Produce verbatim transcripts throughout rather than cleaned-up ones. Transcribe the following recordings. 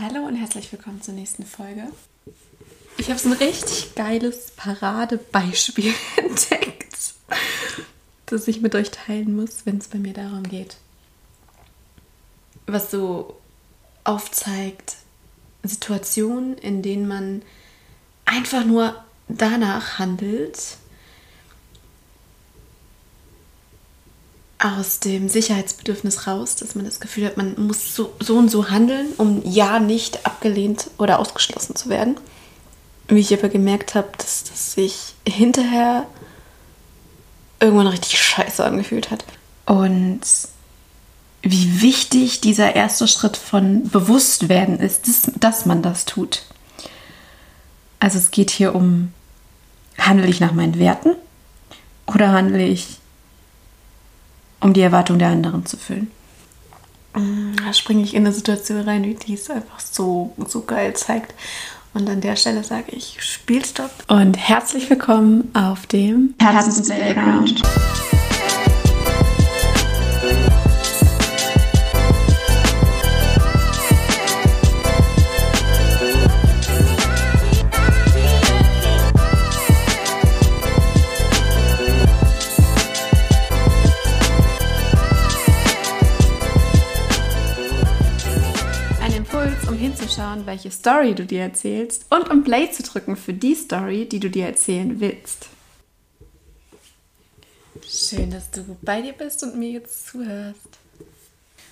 Hallo und herzlich willkommen zur nächsten Folge. Ich habe so ein richtig geiles Paradebeispiel entdeckt, das ich mit euch teilen muss, wenn es bei mir darum geht. Was so aufzeigt, Situationen, in denen man einfach nur danach handelt, aus dem Sicherheitsbedürfnis raus, dass man das Gefühl hat, man muss so, so und so handeln, um ja nicht abgelehnt oder ausgeschlossen zu werden. Wie ich aber gemerkt habe, dass das sich hinterher irgendwann richtig scheiße angefühlt hat. Und wie wichtig dieser erste Schritt von Bewusstwerden ist, dass, dass man das tut. Also es geht hier um, handle ich nach meinen Werten oder handle ich um die Erwartung der anderen zu füllen. Da springe ich in eine Situation rein, wie die es einfach so, so geil zeigt. Und an der Stelle sage ich Spielstopp. Und herzlich willkommen auf dem Herzens-Playground. Hinzuschauen, welche Story du dir erzählst und um Play zu drücken für die Story, die du dir erzählen willst. Schön, dass du bei dir bist und mir jetzt zuhörst.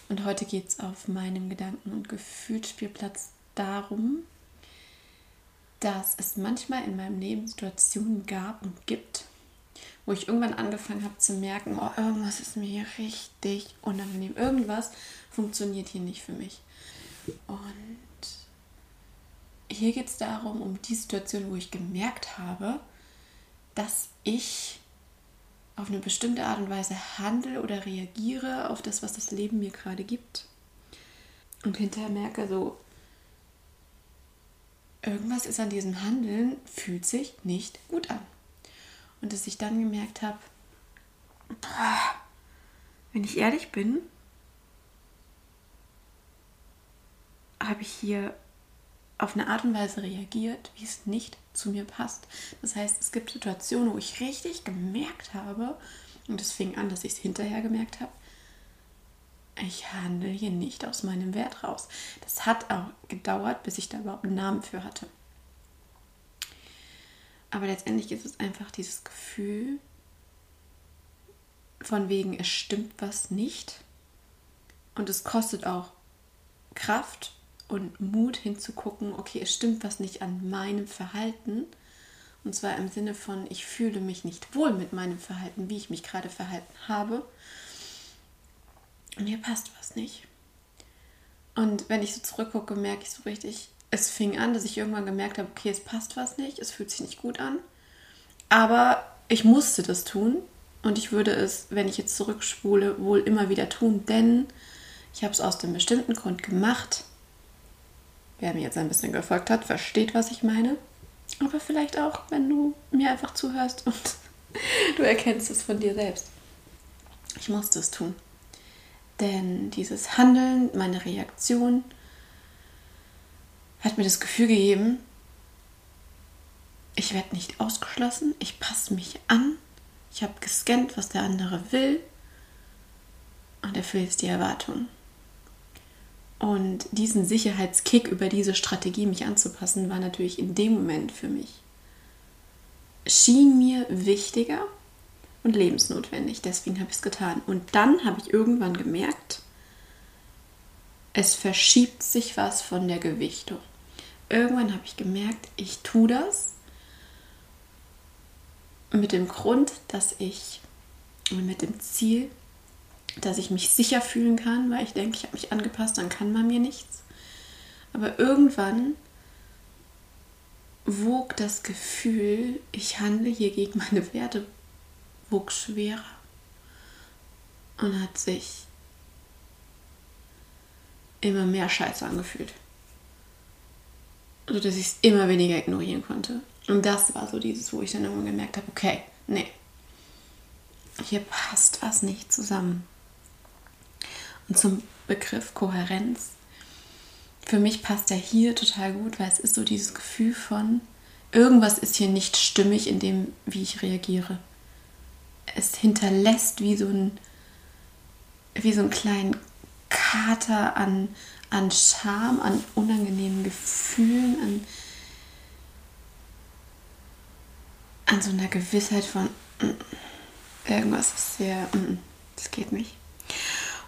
Und heute geht es auf meinem Gedanken- und Gefühlsspielplatz darum, dass es manchmal in meinem Leben Situationen gab und gibt, wo ich irgendwann angefangen habe zu merken, oh, irgendwas ist mir hier richtig unangenehm, irgendwas funktioniert hier nicht für mich. Und hier geht es darum, um die Situation, wo ich gemerkt habe, dass ich auf eine bestimmte Art und Weise handle oder reagiere auf das, was das Leben mir gerade gibt. Und hinterher merke so, irgendwas ist an diesem Handeln, fühlt sich nicht gut an. Und dass ich dann gemerkt habe, wenn ich ehrlich bin, habe ich hier auf eine Art und Weise reagiert, wie es nicht zu mir passt. Das heißt, es gibt Situationen, wo ich richtig gemerkt habe, und es fing an, dass ich es hinterher gemerkt habe, ich handle hier nicht aus meinem Wert raus. Das hat auch gedauert, bis ich da überhaupt einen Namen für hatte. Aber letztendlich ist es einfach dieses Gefühl von wegen, es stimmt was nicht. Und es kostet auch Kraft und Mut hinzugucken, okay, es stimmt was nicht an meinem Verhalten, und zwar im Sinne von, ich fühle mich nicht wohl mit meinem Verhalten, wie ich mich gerade verhalten habe, und hier passt was nicht. Und wenn ich so zurückgucke, merke ich so richtig, es fing an, dass ich irgendwann gemerkt habe, okay, es passt was nicht, es fühlt sich nicht gut an, aber ich musste das tun und ich würde es, wenn ich jetzt zurückspule, wohl immer wieder tun, denn ich habe es aus dem bestimmten Grund gemacht. Wer mir jetzt ein bisschen gefolgt hat, versteht, was ich meine. Aber vielleicht auch, wenn du mir einfach zuhörst und du erkennst es von dir selbst. Ich musste es tun. Denn dieses Handeln, meine Reaktion, hat mir das Gefühl gegeben, ich werde nicht ausgeschlossen, ich passe mich an, ich habe gescannt, was der andere will und erfülle die Erwartung. Und diesen Sicherheitskick über diese Strategie, mich anzupassen, war natürlich in dem Moment für mich, schien mir wichtiger und lebensnotwendig. Deswegen habe ich es getan. Und dann habe ich irgendwann gemerkt, es verschiebt sich was von der Gewichtung. Irgendwann habe ich gemerkt, ich tue das mit dem Grund, dass ich, mit dem Ziel, dass ich mich sicher fühlen kann, weil ich denke, ich habe mich angepasst, dann kann man mir nichts. Aber irgendwann wog das Gefühl, ich handle hier gegen meine Werte, wog schwerer und hat sich immer mehr Scheiße angefühlt. So dass ich es immer weniger ignorieren konnte. Und das war so dieses, wo ich dann irgendwann gemerkt habe, okay, nee, hier passt was nicht zusammen. Und zum Begriff Kohärenz für mich passt der hier total gut, weil es ist so dieses Gefühl von, irgendwas ist hier nicht stimmig in dem, wie ich reagiere. Es hinterlässt wie so ein, wie so einen kleinen Kater an, an Scham, an unangenehmen Gefühlen, an, an so einer Gewissheit von mm, irgendwas ist sehr, mm, das geht nicht.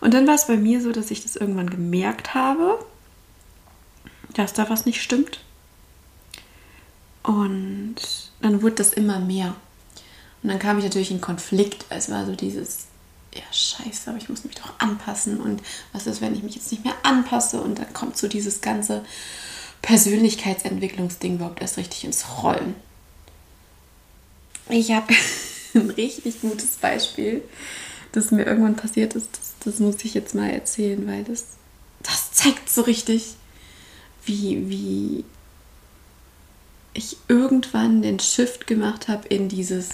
Und dann war es bei mir so, dass ich das irgendwann gemerkt habe, dass da was nicht stimmt. Und dann wurde das immer mehr. Und dann kam ich natürlich in Konflikt. Es war so dieses, ja scheiße, aber ich muss mich doch anpassen. Und was ist, wenn ich mich jetzt nicht mehr anpasse? Und dann kommt so dieses ganze Persönlichkeitsentwicklungsding überhaupt erst richtig ins Rollen. Ich habe ein richtig gutes Beispiel, das mir irgendwann passiert ist. Das, das muss ich jetzt mal erzählen, weil das, das zeigt so richtig, wie, wie ich irgendwann den Shift gemacht habe in dieses,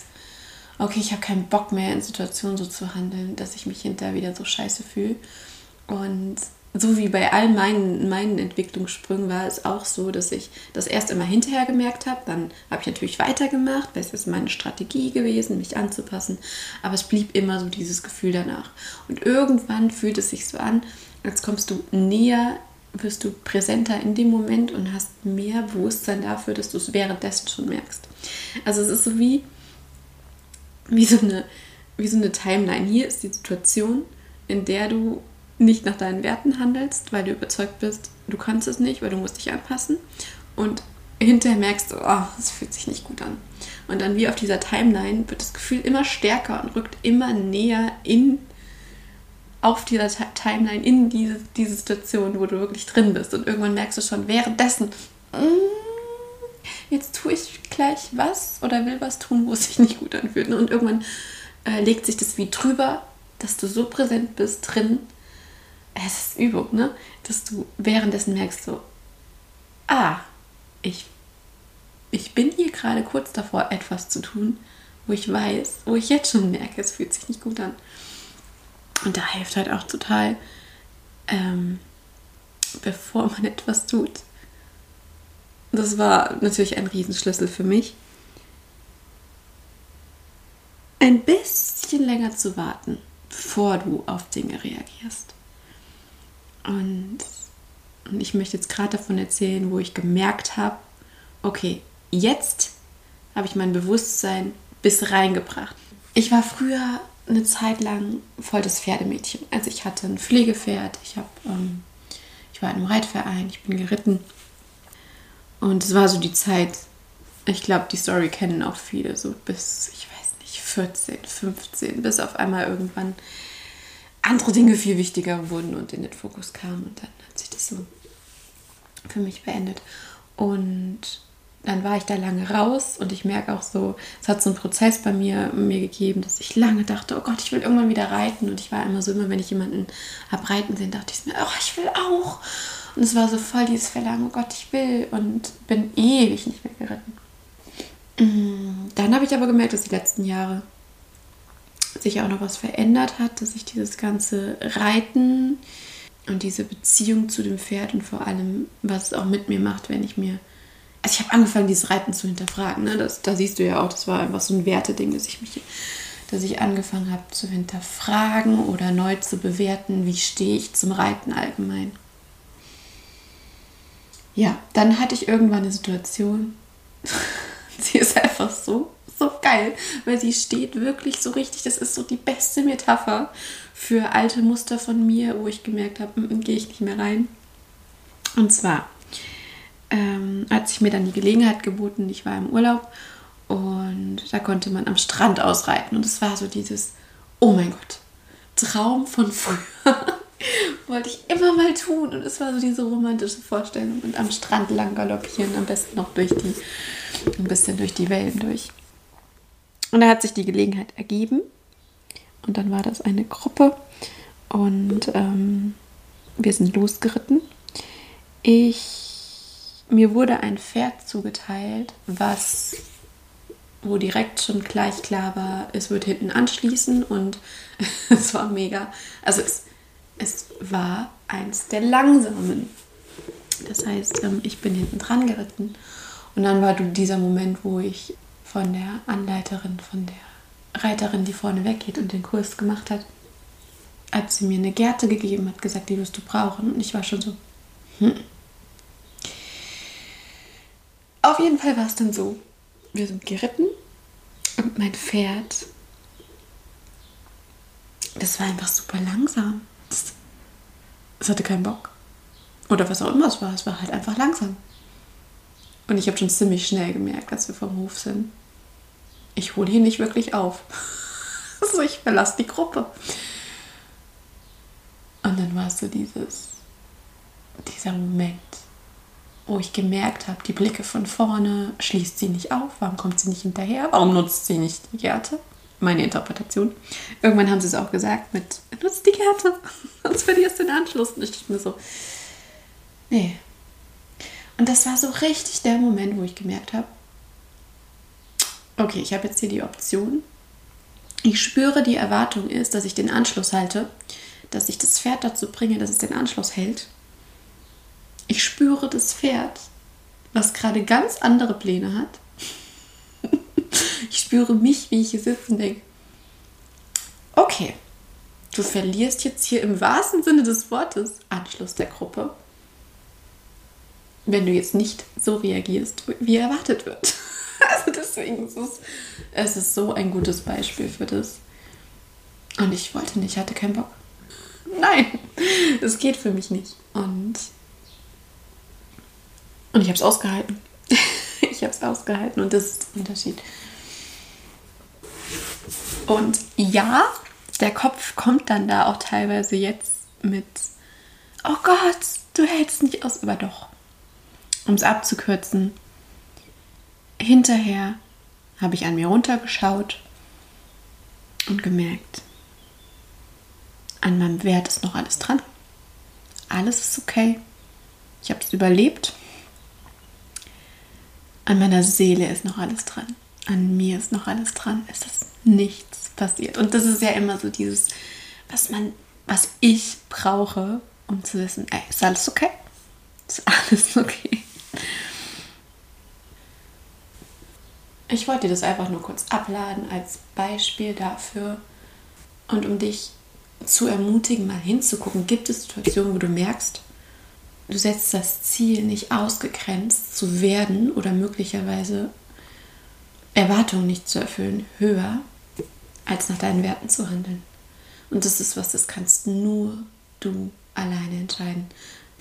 okay, ich habe keinen Bock mehr, in Situationen so zu handeln, dass ich mich hinterher wieder so scheiße fühle. Und so wie bei all meinen, meinen Entwicklungssprüngen war es auch so, dass ich das erst immer hinterher gemerkt habe. Dann habe ich natürlich weitergemacht, weil es ist meine Strategie gewesen, mich anzupassen. Aber es blieb immer so dieses Gefühl danach. Und irgendwann fühlt es sich so an, als kommst du näher, wirst du präsenter in dem Moment und hast mehr Bewusstsein dafür, dass du es währenddessen schon merkst. Also es ist so wie, wie, so eine, wie so eine Timeline. Hier ist die Situation, in der du nicht nach deinen Werten handelst, weil du überzeugt bist, du kannst es nicht, weil du musst dich anpassen, und hinterher merkst du, oh, es fühlt sich nicht gut an. Und dann wie auf dieser Timeline wird das Gefühl immer stärker und rückt immer näher in, auf dieser Ta- Timeline in diese, diese Situation, wo du wirklich drin bist, und irgendwann merkst du schon währenddessen, mm, jetzt tue ich gleich was oder will was tun, wo es sich nicht gut anfühlt. Und irgendwann äh, legt sich das wie drüber, dass du so präsent bist drin. Es ist Übung, ne? Dass du währenddessen merkst so, ah, ich, ich bin hier gerade kurz davor, etwas zu tun, wo ich weiß, wo ich jetzt schon merke, es fühlt sich nicht gut an. Und da hilft halt auch total, ähm, bevor man etwas tut. Das war natürlich ein Riesenschlüssel für mich. Ein bisschen länger zu warten, bevor du auf Dinge reagierst. Und, und ich möchte jetzt gerade davon erzählen, wo ich gemerkt habe, okay, jetzt habe ich mein Bewusstsein bis reingebracht. Ich war früher eine Zeit lang voll das Pferdemädchen. Also ich hatte ein Pflegepferd, ich, hab, ähm, ich war in einem Reitverein, ich bin geritten. Und es war so die Zeit, ich glaube, die Story kennen auch viele, so bis, ich weiß nicht, vierzehn, fünfzehn, bis auf einmal irgendwann andere Dinge viel wichtiger wurden und in den Fokus kamen, und dann hat sich das so für mich beendet. Und dann war ich da lange raus, und ich merke auch so, es hat so einen Prozess bei mir, mir gegeben, dass ich lange dachte, oh Gott, ich will irgendwann wieder reiten, und ich war immer so, immer wenn ich jemanden habe reiten sehen, dachte ich mir, oh, ich will auch, und es war so voll dieses Verlangen, oh Gott, ich will, und bin ewig nicht mehr geritten. Dann habe ich aber gemerkt, dass die letzten Jahre sich auch noch was verändert hat, dass ich dieses ganze Reiten und diese Beziehung zu dem Pferd und vor allem, was es auch mit mir macht, wenn ich mir... Also ich habe angefangen, dieses Reiten zu hinterfragen. Ne? Das, da siehst du ja auch, das war einfach so ein Werteding, dass ich mich, dass ich angefangen habe zu hinterfragen oder neu zu bewerten, wie stehe ich zum Reiten allgemein. Ja, dann hatte ich irgendwann eine Situation, sie ist einfach so, so geil, weil sie steht wirklich so richtig, das ist so die beste Metapher für alte Muster von mir, wo ich gemerkt habe, gehe ich nicht mehr rein. Und zwar ähm, hat sich mir dann die Gelegenheit geboten, ich war im Urlaub und da konnte man am Strand ausreiten, und es war so dieses, oh mein Gott, Traum von früher, wollte ich immer mal tun, und es war so diese romantische Vorstellung, und am Strand lang galoppieren, am besten noch durch die, ein bisschen durch die Wellen durch. Und da hat sich die Gelegenheit ergeben, und dann war das eine Gruppe, und ähm, wir sind losgeritten. Ich, mir wurde ein Pferd zugeteilt, was, wo direkt schon gleich klar war, es wird hinten anschließen, und es war mega, also es, es war eins der langsamen. Das heißt, ich bin hinten dran geritten und dann war dieser Moment, wo ich von der Anleiterin, von der Reiterin, die vorne weggeht und den Kurs gemacht hat, hat sie mir eine Gerte gegeben, hat gesagt, die wirst du brauchen. Und ich war schon so, hm. Auf jeden Fall war es dann so, wir sind geritten und mein Pferd, das war einfach super langsam. Es hatte keinen Bock. Oder was auch immer es war, es war halt einfach langsam. Und ich habe schon ziemlich schnell gemerkt, als wir vom Hof sind, ich hole hier nicht wirklich auf. Also ich verlasse die Gruppe. Und dann war es so dieses, dieser Moment, wo ich gemerkt habe, die Blicke von vorne, schließt sie nicht auf, warum kommt sie nicht hinterher, warum nutzt sie nicht die Gerte? Meine Interpretation. Irgendwann haben sie es auch gesagt mit, nutz die Gerte, sonst verlierst du den Anschluss. Und ich dachte mir so, nee. Und das war so richtig der Moment, wo ich gemerkt habe, okay, ich habe jetzt hier die Option. Ich spüre, die Erwartung ist, dass ich den Anschluss halte, dass ich das Pferd dazu bringe, dass es den Anschluss hält. Ich spüre das Pferd, was gerade ganz andere Pläne hat. Ich spüre mich, wie ich hier sitze und denke, okay, du verlierst jetzt hier im wahrsten Sinne des Wortes Anschluss der Gruppe, wenn du jetzt nicht so reagierst, wie erwartet wird. Also deswegen ist es, es ist so ein gutes Beispiel für das. Und ich wollte nicht, hatte keinen Bock. Nein, es geht für mich nicht. Und, und ich habe es ausgehalten. Ich habe es ausgehalten und das ist der Unterschied. Und ja, der Kopf kommt dann da auch teilweise jetzt mit, oh Gott, du hältst nicht aus, aber doch. Um es abzukürzen, hinterher habe ich an mir runtergeschaut und gemerkt, an meinem Wert ist noch alles dran. Alles ist okay. Ich habe es überlebt. An meiner Seele ist noch alles dran. An mir ist noch alles dran. Es ist nichts passiert. Und das ist ja immer so dieses, was man, was ich brauche, um zu wissen, ey, ist alles okay? Ist alles okay? Ich wollte dir das einfach nur kurz abladen als Beispiel dafür und um dich zu ermutigen, mal hinzugucken, gibt es Situationen, wo du merkst, du setzt das Ziel nicht ausgegrenzt zu werden oder möglicherweise Erwartungen nicht zu erfüllen, höher als nach deinen Werten zu handeln. Und das ist was, das kannst nur du alleine entscheiden.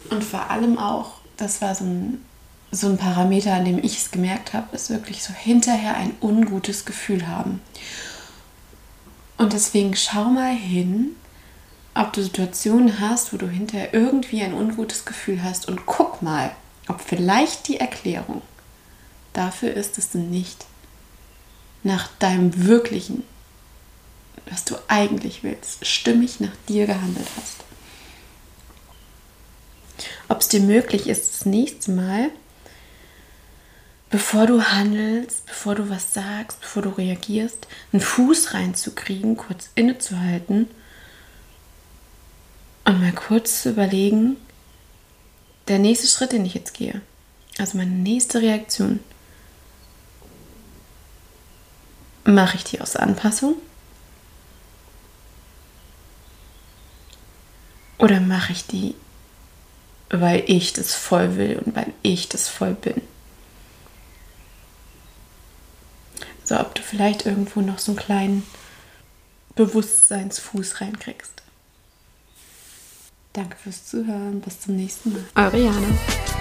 Und vor allem auch, das war so ein, so ein Parameter, an dem ich es gemerkt habe, ist wirklich so hinterher ein ungutes Gefühl haben. Und deswegen schau mal hin, ob du Situationen hast, wo du hinterher irgendwie ein ungutes Gefühl hast und guck mal, ob vielleicht die Erklärung dafür ist, dass du nicht nach deinem wirklichen, was du eigentlich willst, stimmig nach dir gehandelt hast. Ob es dir möglich ist, das nächste Mal, bevor du handelst, bevor du was sagst, bevor du reagierst, einen Fuß reinzukriegen, kurz innezuhalten und mal kurz zu überlegen, der nächste Schritt, den ich jetzt gehe, also meine nächste Reaktion, mache ich die aus Anpassung oder mache ich die, weil ich das voll will und weil ich das voll bin. So, ob du vielleicht irgendwo noch so einen kleinen Bewusstseinsfuß reinkriegst. Danke fürs Zuhören. Bis zum nächsten Mal. Eure Jana.